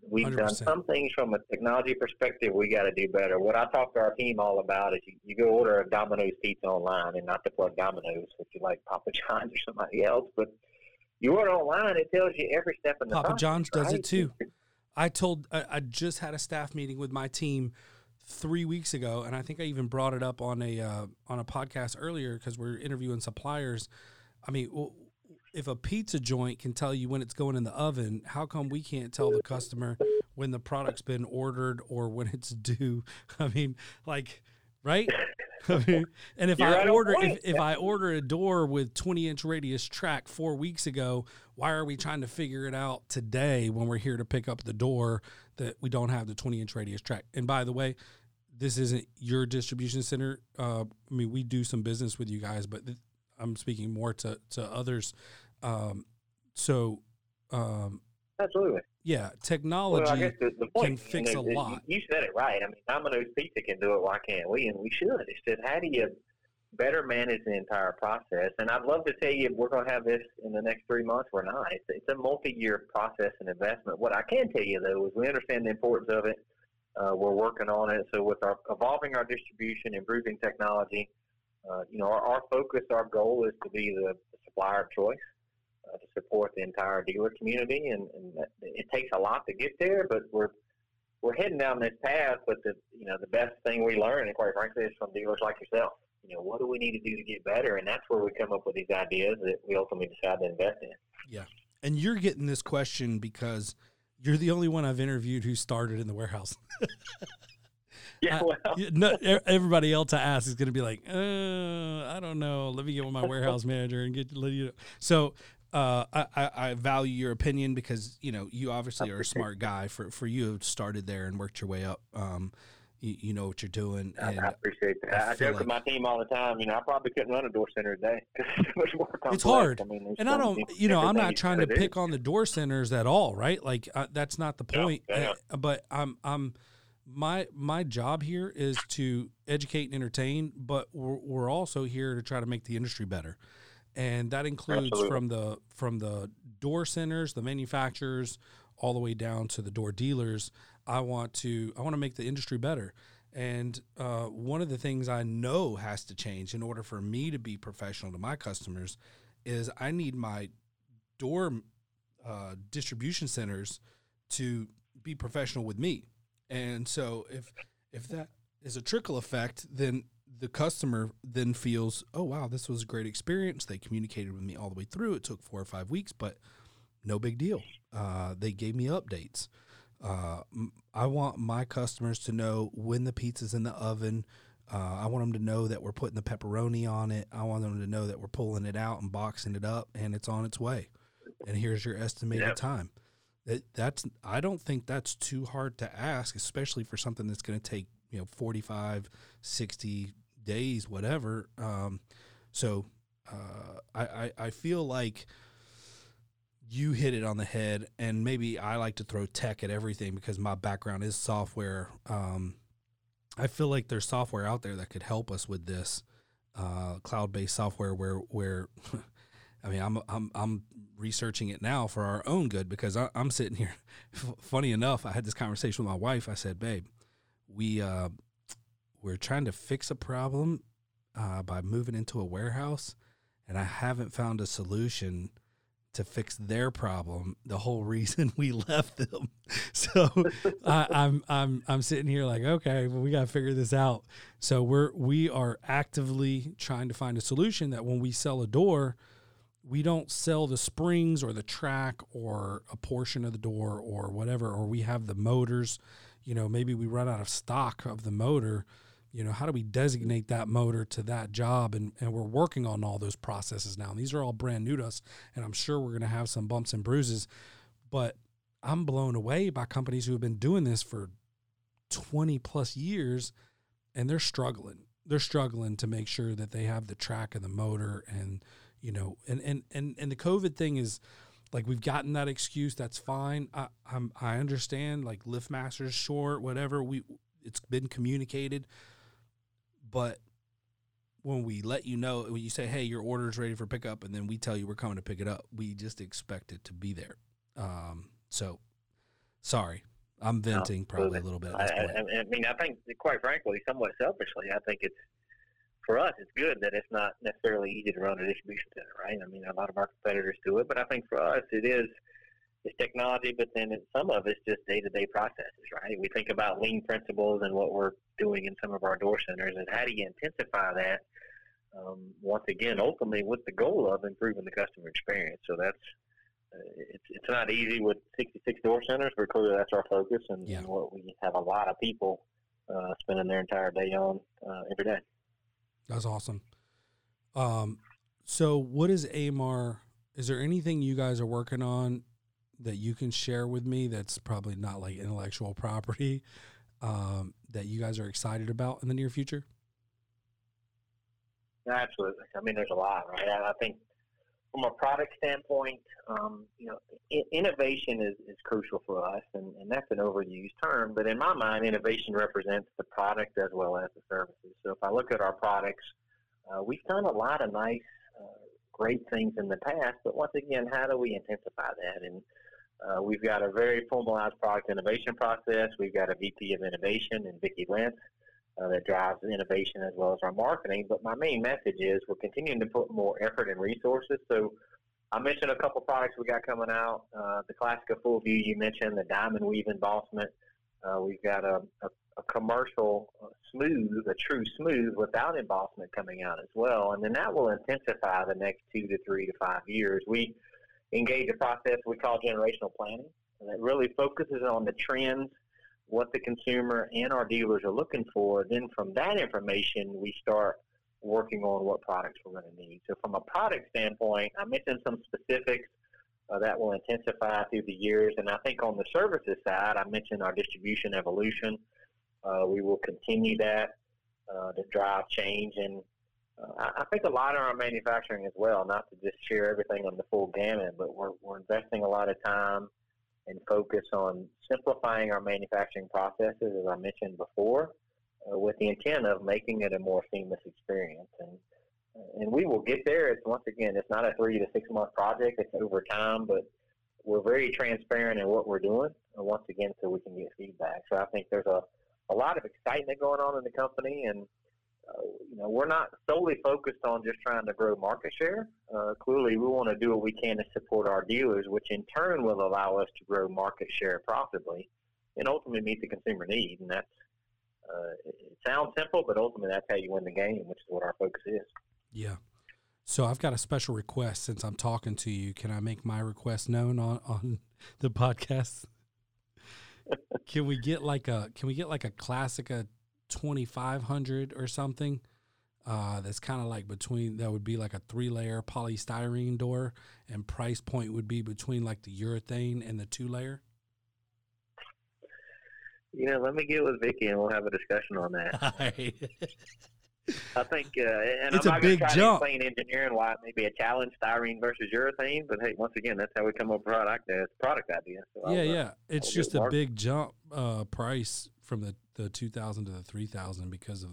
We've 100%. Done some things from a technology perspective. We got to do better. What I talk to our team all about is you go order a Domino's pizza online, and not to plug Domino's if you like Papa John's or somebody else, but you order online, it tells you every step in the process. Papa John's does it too. I just had a staff meeting with my team 3 weeks ago, and I think I even brought it up on a podcast earlier because we're interviewing suppliers. I mean, if a pizza joint can tell you when it's going in the oven, how come we can't tell the customer when the product's been ordered or when it's due? I mean, like, right? I mean, and if I order if I order a door with 20-inch radius track 4 weeks ago, why are we trying to figure it out today when we're here to pick up the door that we don't have the 20-inch radius track? And by the way, this isn't your distribution center. I mean, we do some business with you guys, but I'm speaking more to others. Absolutely. Yeah. Technology can fix a lot. You said it right. I mean, Domino's Pizza can do it. Why can't we? And we should. It's just, how do you better manage the entire process? And I'd love to tell you we're going to have this in the next 3 months. We're not. It's a multi-year process and investment. What I can tell you, though, is we understand the importance of it. We're working on it. So with our evolving our distribution, improving technology, our focus, our goal is to be the supplier of choice. To support the entire dealer community, and it takes a lot to get there, but we're heading down this path. But the best thing we learn, and quite frankly, is from dealers like yourself. What do we need to do to get better? And that's where we come up with these ideas that we ultimately decide to invest in. Yeah, and you're getting this question because you're the only one I've interviewed who started in the warehouse. Yeah, well. Everybody else I ask is going to be like, I don't know. Let me get with my warehouse manager and let you know. So. I value your opinion because, you obviously are a smart guy for you have started there and worked your way up. You know what you're doing. And I appreciate that. I joke with my team all the time. I probably couldn't run a door center today. It's hard. I mean, and I don't, I'm not trying to pick on the door centers at all. Right. Like that's not the point, but my job here is to educate and entertain, but we're also here to try to make the industry better. And that includes Absolutely. from the door centers, the manufacturers, all the way down to the door dealers. I want to make the industry better. And one of the things I know has to change in order for me to be professional to my customers is I need my door distribution centers to be professional with me. And so if that is a trickle effect, then the customer then feels, oh, wow, this was a great experience. They communicated with me all the way through. It took 4 or 5 weeks, but no big deal. They gave me updates. I want my customers to know when the pizza's in the oven. I want them to know that we're putting the pepperoni on it. I want them to know that we're pulling it out and boxing it up and it's on its way. And here's your estimated time. I don't think that's too hard to ask, especially for something that's going to take, 45, 60 days, whatever. I feel like you hit it on the head, and maybe I like to throw tech at everything because my background is software. I feel like there's software out there that could help us with this, cloud-based software where I mean, I'm researching it now for our own good because I'm sitting here. Funny enough, I had this conversation with my wife. I said, babe, we're trying to fix a problem by moving into a warehouse, and I haven't found a solution to fix their problem. The whole reason we left them. So I'm sitting here like, okay, well, we got to figure this out. So we are actively trying to find a solution that when we sell a door, we don't sell the springs or the track or a portion of the door or whatever, or we have the motors. Maybe we run out of stock of the motor. How do we designate that motor to that job? And we're working on all those processes now. And these are all brand new to us, and I'm sure we're going to have some bumps and bruises. But I'm blown away by companies who have been doing this for 20-plus years, and they're struggling. They're struggling to make sure that they have the track and the motor. And, and the COVID thing is – like, we've gotten that excuse. That's fine. I understand. Like, LiftMaster's short, whatever. it's been communicated, but when we let you know, when you say, hey, your order is ready for pickup, and then we tell you we're coming to pick it up, we just expect it to be there. So, sorry, I'm venting probably a little bit. I mean, I think, quite frankly, somewhat selfishly, I think it's, for us, it's good that it's not necessarily easy to run a distribution center, right? I mean, a lot of our competitors do it, but I think for us, it is, it's technology, but then some of it's just day-to-day processes, right? We think about lean principles and what we're doing in some of our door centers, and how do you intensify that, once again, ultimately with the goal of improving the customer experience. So that's, it's not easy with 66 door centers, but clearly that's our focus, and, and what we have a lot of people spending their entire day on every day. That's awesome. So what is Amarr? Is there anything you guys are working on that you can share with me that's probably not like intellectual property, that you guys are excited about in the near future? Absolutely. I mean, there's a lot, right? I think from a product standpoint, you know, innovation is crucial for us, and that's an overused term, but in my mind, innovation represents the product as well as the services. So if I look at our products, we've done a lot of nice, great things in the past, but once again, how do we intensify that? And we've got a very formalized product innovation process. We've got a VP of innovation in Vicky Lentz that drives innovation as well as our marketing. But my main message is we're continuing to put more effort and resources. So I mentioned a couple products we got coming out. The Classica Full View you mentioned, the Diamond Weave embossment. We've got a commercial smooth, a true smooth without embossment coming out as well. And then that will intensify the next 2 to 3 to 5 years. We engage a process we call generational planning, and that really focuses on the trends, what the consumer and our dealers are looking for. Then from that information, we start working on what products we're going to need. So from a product standpoint, I mentioned some specifics that will intensify through the years. And I think on the services side, I mentioned our distribution evolution. We will continue that to drive change. And I think a lot of our manufacturing as well, not to just share everything on the full gamut, but we're investing a lot of time and focus on simplifying our manufacturing processes, as I mentioned before, with the intent of making it a more seamless experience. And we will get there. It's, once again, it's not a 3 to 6 month project. It's over time, but we're very transparent in what we're doing, and once again, so we can get feedback. So I think there's a lot of excitement going on in the company, and you know, we're not solely focused on just trying to grow market share. Clearly, we want to do what we can to support our dealers, which in turn will allow us to grow market share profitably and ultimately meet the consumer need. And that's it sounds simple, but ultimately that's how you win the game, which is what our focus is. Yeah. So I've got a special request since I'm talking to you. Can I make my request known on the podcast? Can we get like a Classica 2500 or something that's kind of like between, that would be like a 3-layer polystyrene door, and price point would be between like the urethane and the 2-layer? You know, let me get with Vicky and we'll have a discussion on that. All right. I think, and it's, I'm not going to try to explain engineering why it may be a challenge, styrene versus urethane, but hey, once again, that's how we come up with product idea. So it's just a big jump price from the 2,000 to the 3,000 because of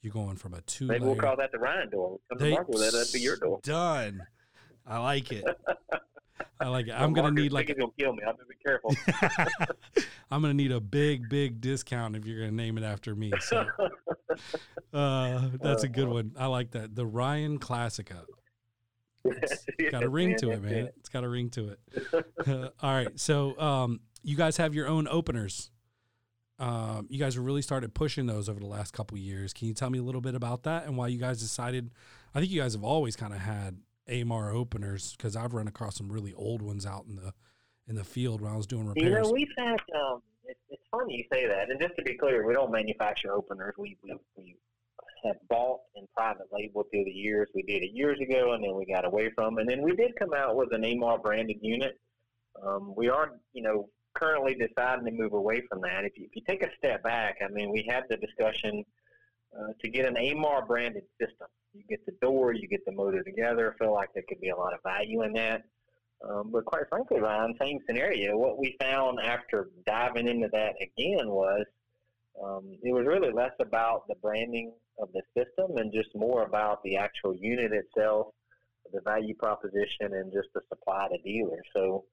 you're going from a 2. Maybe we'll call that the Rhine door. That'd be your door. Done. I like it. I'm going to need like, it'll kill me. I'm going to be careful. I'm going to need a big discount if you're going to name it after me. So that's a good one. I like that. The Ryan Classica. It's got a ring to it, man. It's got a ring to it. All right. So you guys have your own openers. You guys really started pushing those over the last couple of years. Can you tell me a little bit about that and why you guys decided? I think you guys have always kind of had Amarr openers, because I've run across some really old ones out in the field when I was doing repairs. You know, we've had. It's funny you say that, and just to be clear, we don't manufacture openers. We have bought and private labeled through the years. We did it years ago, and then we got away from it. And then we did come out with an Amarr branded unit. We are, you know, currently deciding to move away from that. If you take a step back, I mean, we had the discussion to get an Amarr branded system. You get the door, you get the motor together. I feel like there could be a lot of value in that. But quite frankly, Ryan, same scenario. What we found after diving into that again was It was really less about the branding of the system and just more about the actual unit itself, the value proposition, and just the supply to dealers. So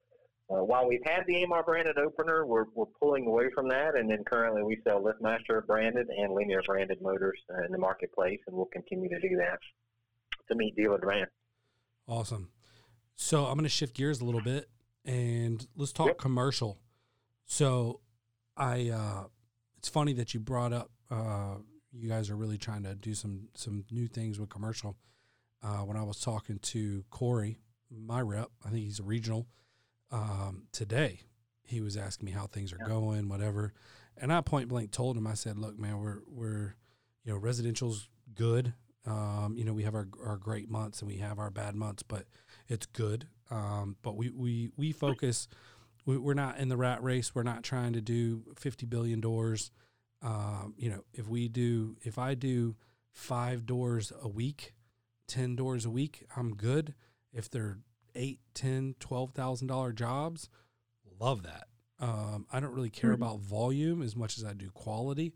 while we've had the Amarr branded opener, we're pulling away from that, and then currently we sell LiftMaster branded and Linear branded motors in the marketplace, and we'll continue to do that to meet dealer demand. Awesome. So I'm going to shift gears a little bit, and let's talk commercial. So it's funny that you brought up you guys are really trying to do some new things with commercial. When I was talking to Corey, my rep, I think he's a regional, today, he was asking me how things are going, whatever. And I point blank told him, I said, look, man, we're you know, residential's good. You know, we have our great months and we have our bad months, but it's good. But we focus, we're not in the rat race. We're not trying to do 50 billion doors. You know, if I do 5 doors a week, 10 doors a week, I'm good. If they're $8,000, $10,000, $12,000 jobs, love that. I don't really care about volume as much as I do quality.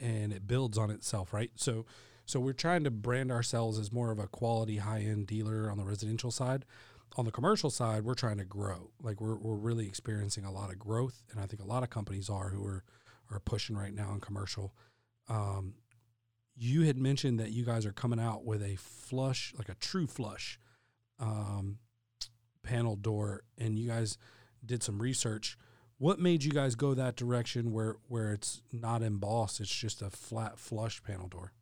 And it builds on itself, right? So we're trying to brand ourselves as more of a quality high-end dealer on the residential side. On the commercial side, we're trying to grow. Like we're really experiencing a lot of growth, and I think a lot of companies are pushing right now in commercial. You had mentioned that you guys are coming out with a flush, like a true flush panel door, and you guys did some research. What made you guys go that direction where it's not embossed, it's just a flat flush panel door?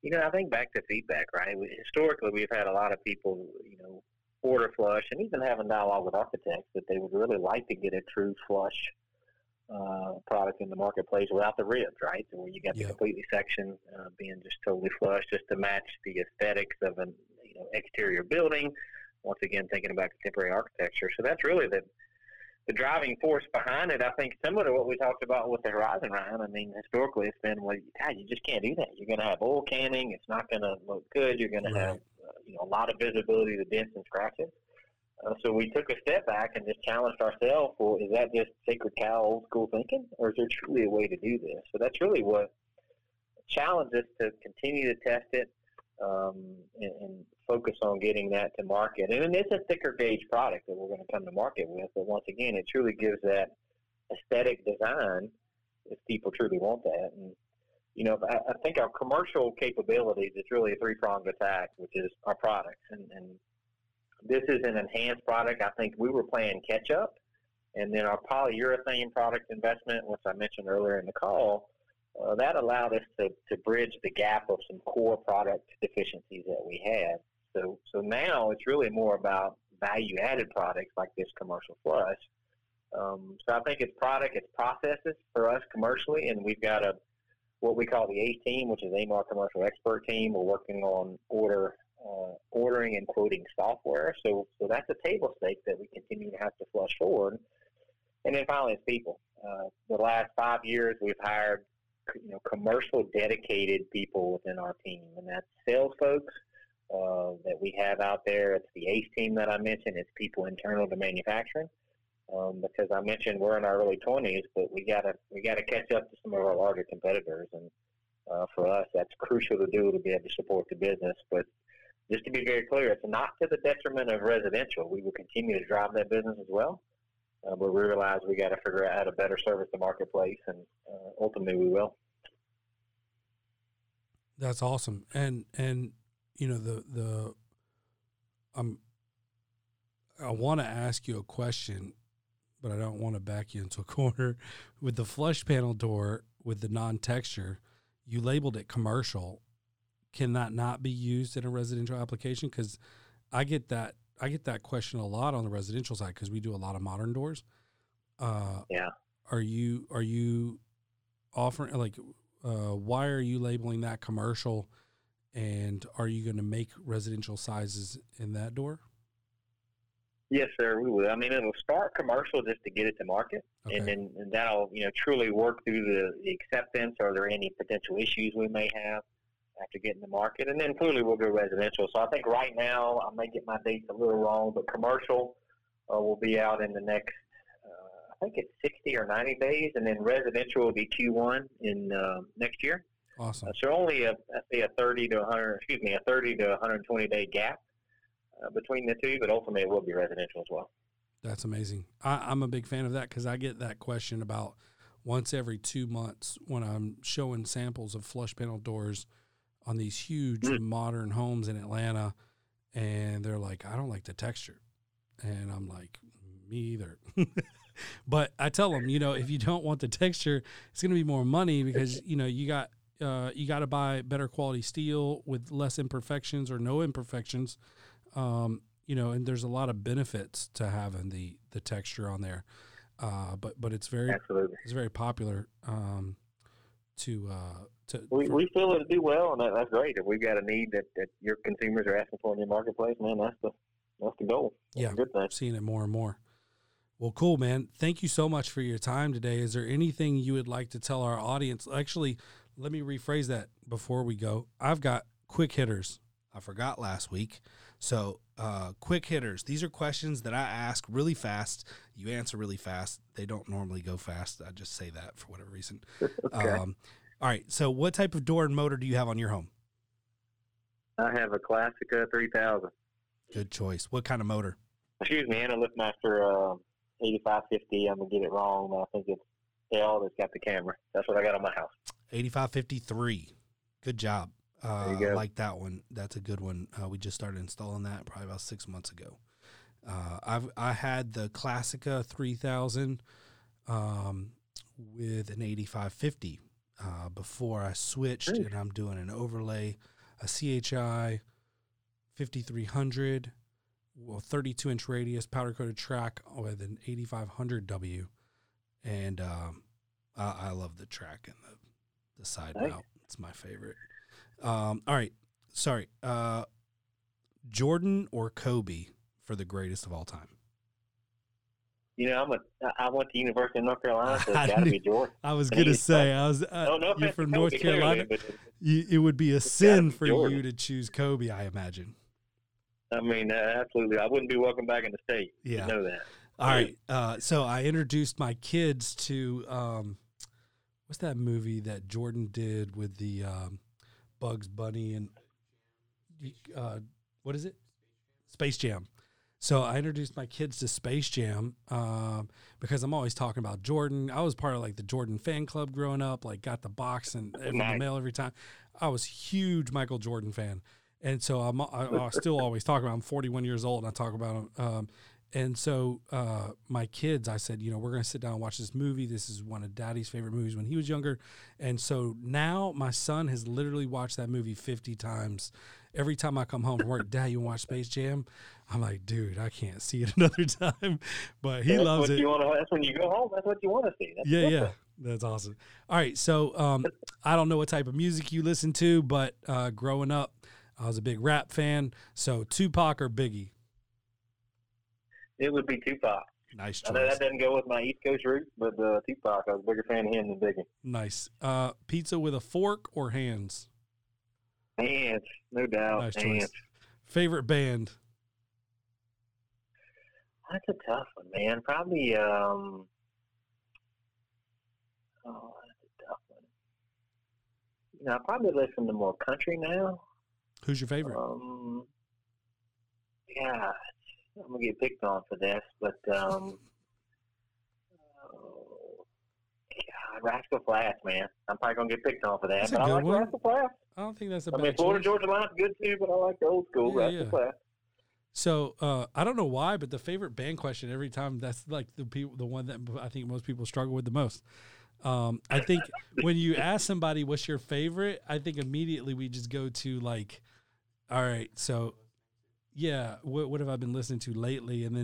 You know, I think back to feedback, right? Historically, we've had a lot of people, you know, order flush and even having dialogue with architects that they would really like to get a true flush product in the marketplace without the ribs, right? So where you got the completely section being just totally flush, just to match the aesthetics of an exterior building. Once again, thinking about contemporary architecture. So that's really the driving force behind it. I think similar to what we talked about with the Horizon, Ryan. I mean, historically, it's been, well, God, you just can't do that. You're going to have oil canning. It's not going to look good. You're going to have a lot of visibility to dents and scratches. So we took a step back and just challenged ourselves, well, is that just sacred cow old school thinking, or is there truly a way to do this? So that's really what challenged us to continue to test it and focus on getting that to market. And it's a thicker gauge product that we're going to come to market with, but once again, it truly gives that aesthetic design if people truly want that. And, you know, I think our commercial capabilities, it's really a three-pronged attack, which is our products. And this is an enhanced product. I think we were playing catch-up, and then our polyurethane product investment, which I mentioned earlier in the call, that allowed us to bridge the gap of some core product deficiencies that we had. So now it's really more about value-added products like this commercial flush. So I think it's product, it's processes for us commercially, and we've got what we call the ACE team, which is Amarr Commercial Expert Team. We're working on ordering and quoting software. So that's a table stake that we continue to have to flush forward. And then finally, it's people. The last 5 years, we've hired commercial dedicated people within our team, and that's sales folks that we have out there. It's the ACE team that I mentioned. It's people internal to manufacturing, because I mentioned we're in our early 20s, but we gotta catch up to some of our larger competitors, and for us, that's crucial to do to be able to support the business. But just to be very clear, it's not to the detriment of residential. We will continue to drive that business as well, but we realize we got to figure out how to better service the marketplace, and ultimately we will. That's awesome. And you know, I want to ask you a question, but I don't want to back you into a corner. With the flush panel door with the non-texture, you labeled it commercial. Can that not be used in a residential application? Because I get that question a lot on the residential side, because we do a lot of modern doors. Are you offering, like, why are you labeling that commercial, and are you going to make residential sizes in that door? Yes, sir, we will. I mean, it'll start commercial just to get it to market, okay. and that'll truly work through the acceptance. Are there any potential issues we may have after getting the market? And then clearly we'll go residential. So I think right now, I may get my dates a little wrong, but commercial will be out in the next, I think it's 60 or 90 days, and then residential will be Q1 in next year. Awesome. So only a 30 to 120 day gap between the two, but ultimately it will be residential as well. That's amazing. I'm a big fan of that because I get that question about once every 2 months when I'm showing samples of flush panel doors on these huge modern homes in Atlanta, and they're like, I don't like the texture. And I'm like, me either. But I tell them, you know, if you don't want the texture, it's going to be more money because, you know, you got to buy better quality steel with less imperfections or no imperfections. You know, and there's a lot of benefits to having the texture on there. But it's very, absolutely, it's very popular, we feel it'll do well. And that's great. If we've got a need that your consumers are asking for in your marketplace, man, that's the goal. That's a good thing. Seeing it more and more. Well, cool, man. Thank you so much for your time today. Is there anything you would like to tell our audience? Actually, let me rephrase that before we go. I've got quick hitters. I forgot last week. So quick hitters. These are questions that I ask really fast. You answer really fast. They don't normally go fast. I just say that for whatever reason. Okay. All right. So what type of door and motor do you have on your home? I have a Classica 3000. Good choice. What kind of motor? Excuse me, and a LiftMaster 8550. I'm going to get it wrong. I think it's L that's got the camera. That's what I got on my house. 8553. Good job. I like that one. That's a good one. We just started installing that probably about 6 months ago. I had the Classica 3000 with an 8550 before I switched, and I'm doing an overlay, a CHI 5300, 32-inch radius, powder-coated track with an 8500W. And I love the track and the side mount. It's my favorite. All right. Sorry. Jordan or Kobe for the greatest of all time? You know, I went to University of North Carolina, so it's got to be Jordan. I was going to say, no, you're from North Carolina. It would be a sin for Jordan. You to choose Kobe, I imagine. I mean, absolutely. I wouldn't be welcome back in the state. Yeah. You know that. All right. So I introduced my kids to what's that movie that Jordan did with the Bugs Bunny and what is it? Space Jam. So I introduced my kids to Space Jam because I'm always talking about Jordan. I was part of like the Jordan fan club growing up, like got the box and the mail every time. I was huge Michael Jordan fan. And so I still always talk about him. I'm 41 years old and I talk about him. And so my kids, I said, you know, we're going to sit down and watch this movie. This is one of Daddy's favorite movies when he was younger. And so now my son has literally watched that movie 50 times. Every time I come home from work, Dad, you want to watch Space Jam? I'm like, dude, I can't see it another time. But he loves it. That's when you go home. That's what you want to see. Yeah. That's awesome. All right. So I don't know what type of music you listen to, but growing up, I was a big rap fan. So Tupac or Biggie? It would be Tupac. Nice choice. I know that doesn't go with my East Coast roots, but Tupac, I was a bigger fan of him than Biggie. Nice. Pizza with a fork or hands? Hands, no doubt. Nice hands. Choice. Favorite band? That's a tough one, man. Probably, that's a tough one. You know, I probably listen to more country now. Who's your favorite? Yeah. I'm going to get picked on for this, but Rascal Flatts, man. I'm probably going to get picked on for that. That's but I like one. Rascal Flatts. I don't think that's a bad choice. I mean, Florida Georgia Line's good too, but I like the old school Rascal Flatts. So I don't know why, but the favorite band question every time, that's like the one that I think most people struggle with the most. I think when you ask somebody what's your favorite, I think immediately we just go to like, all right, so – yeah, what have I been listening to lately? And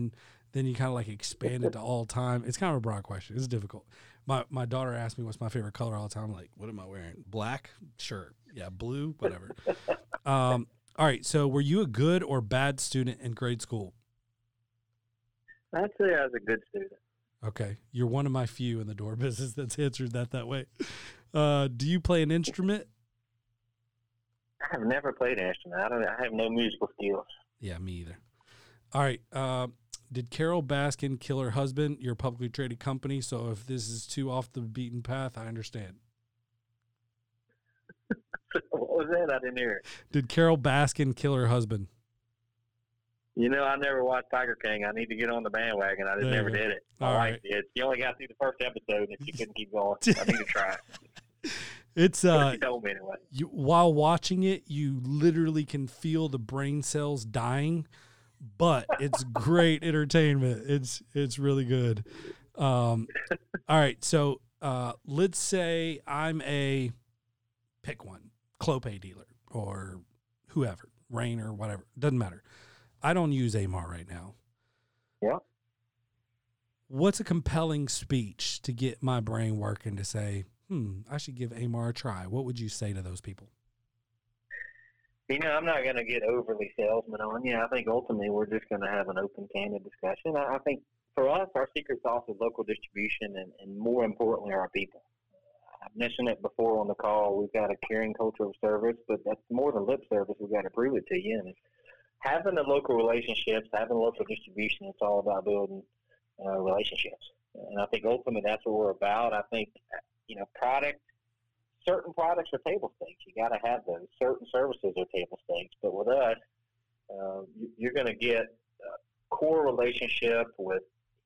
then you kind of like expand it to all time. It's kind of a broad question. It's difficult. My daughter asked me what's my favorite color all the time. I'm like, what am I wearing? Black? Sure. Yeah, blue, whatever. All right, so were you a good or bad student in grade school? I'd say I was a good student. Okay. You're one of my few in the door business that's answered that way. Do you play an instrument? I have never played an instrument. I have no musical skills. Yeah, me either. All right. Did Carol Baskin kill her husband? You're a publicly traded company, so if this is too off the beaten path, I understand. What was that? I didn't hear it. Did Carol Baskin kill her husband? You know, I never watched Tiger King. I need to get on the bandwagon. I just never did it. My wife did. She only got through the first episode, and she couldn't keep going. I need to try it. It's she told me anyway. While watching it, you literally can feel the brain cells dying, but it's great entertainment. It's really good. All right, so let's say I'm a pick one, Clopay dealer or whoever, Rainer, whatever. Doesn't matter. I don't use Amarr right now. Yeah. What's a compelling speech to get my brain working to say, I should give Amarr a try? What would you say to those people? You know, I'm not going to get overly salesman on you. I think ultimately we're just going to have an open candid discussion. I think for us, our secret sauce is local distribution and more importantly, our people. I've mentioned it before on the call. We've got a caring culture of service, but that's more than lip service. We've got to prove it to you. And having the local relationships, having local distribution, it's all about building relationships. And I think ultimately that's what we're about. I think, you know, certain products are table stakes. You got to have those. Certain services are table stakes. But with us, you're going to get a core relationship with,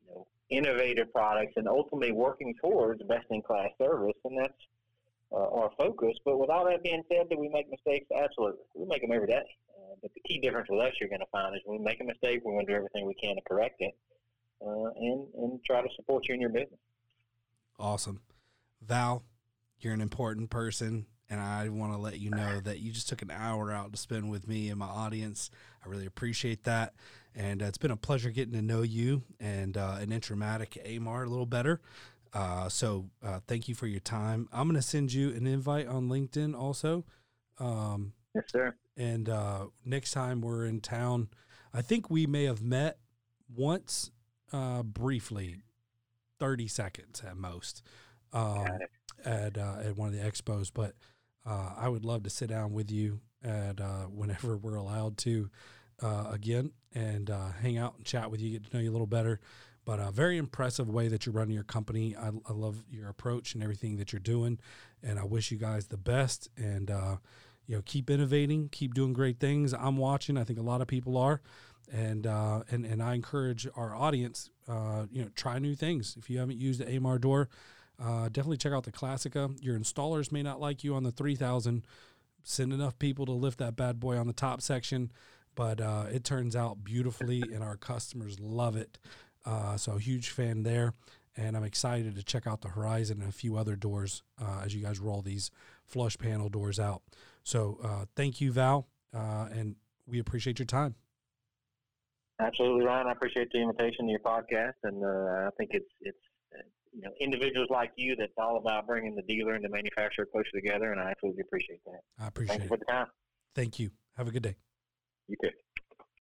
you know, innovative products and ultimately working towards best-in-class service. And that's our focus. But with all that being said, do we make mistakes? Absolutely. We make them every day. But the key difference with us you're going to find is when we make a mistake, we're going to do everything we can to correct it and try to support you in your business. Awesome. Val, you're an important person, and I want to let you know that you just took an hour out to spend with me and my audience. I really appreciate that. And it's been a pleasure getting to know you and an Entrematic Amarr a little better. So thank you for your time. I'm going to send you an invite on LinkedIn also. Yes, sir. And next time we're in town, I think we may have met once briefly, 30 seconds at most, at one of the expos. But I would love to sit down with you at whenever we're allowed to again and hang out and chat with you, get to know you a little better. But a very impressive way that you're running your company. I love your approach and everything that you're doing, and I wish you guys the best. And you know, keep innovating, keep doing great things. I'm watching. I think a lot of people are, and I encourage our audience. You know, try new things. If you haven't used the Amarr door, definitely check out the Classica. Your installers may not like you on the 3000. Send enough people to lift that bad boy on the top section, but it turns out beautifully, and our customers love it. So huge fan there, and I'm excited to check out the Horizon and a few other doors as you guys roll these flush panel doors out. So thank you, Val, and we appreciate your time. Absolutely, Ryan. I appreciate the invitation to your podcast, and I think it's you know, individuals like you that's all about bringing the dealer and the manufacturer closer together, and I absolutely appreciate that. I appreciate it. Thank you for the time. Thank you. Have a good day. You too.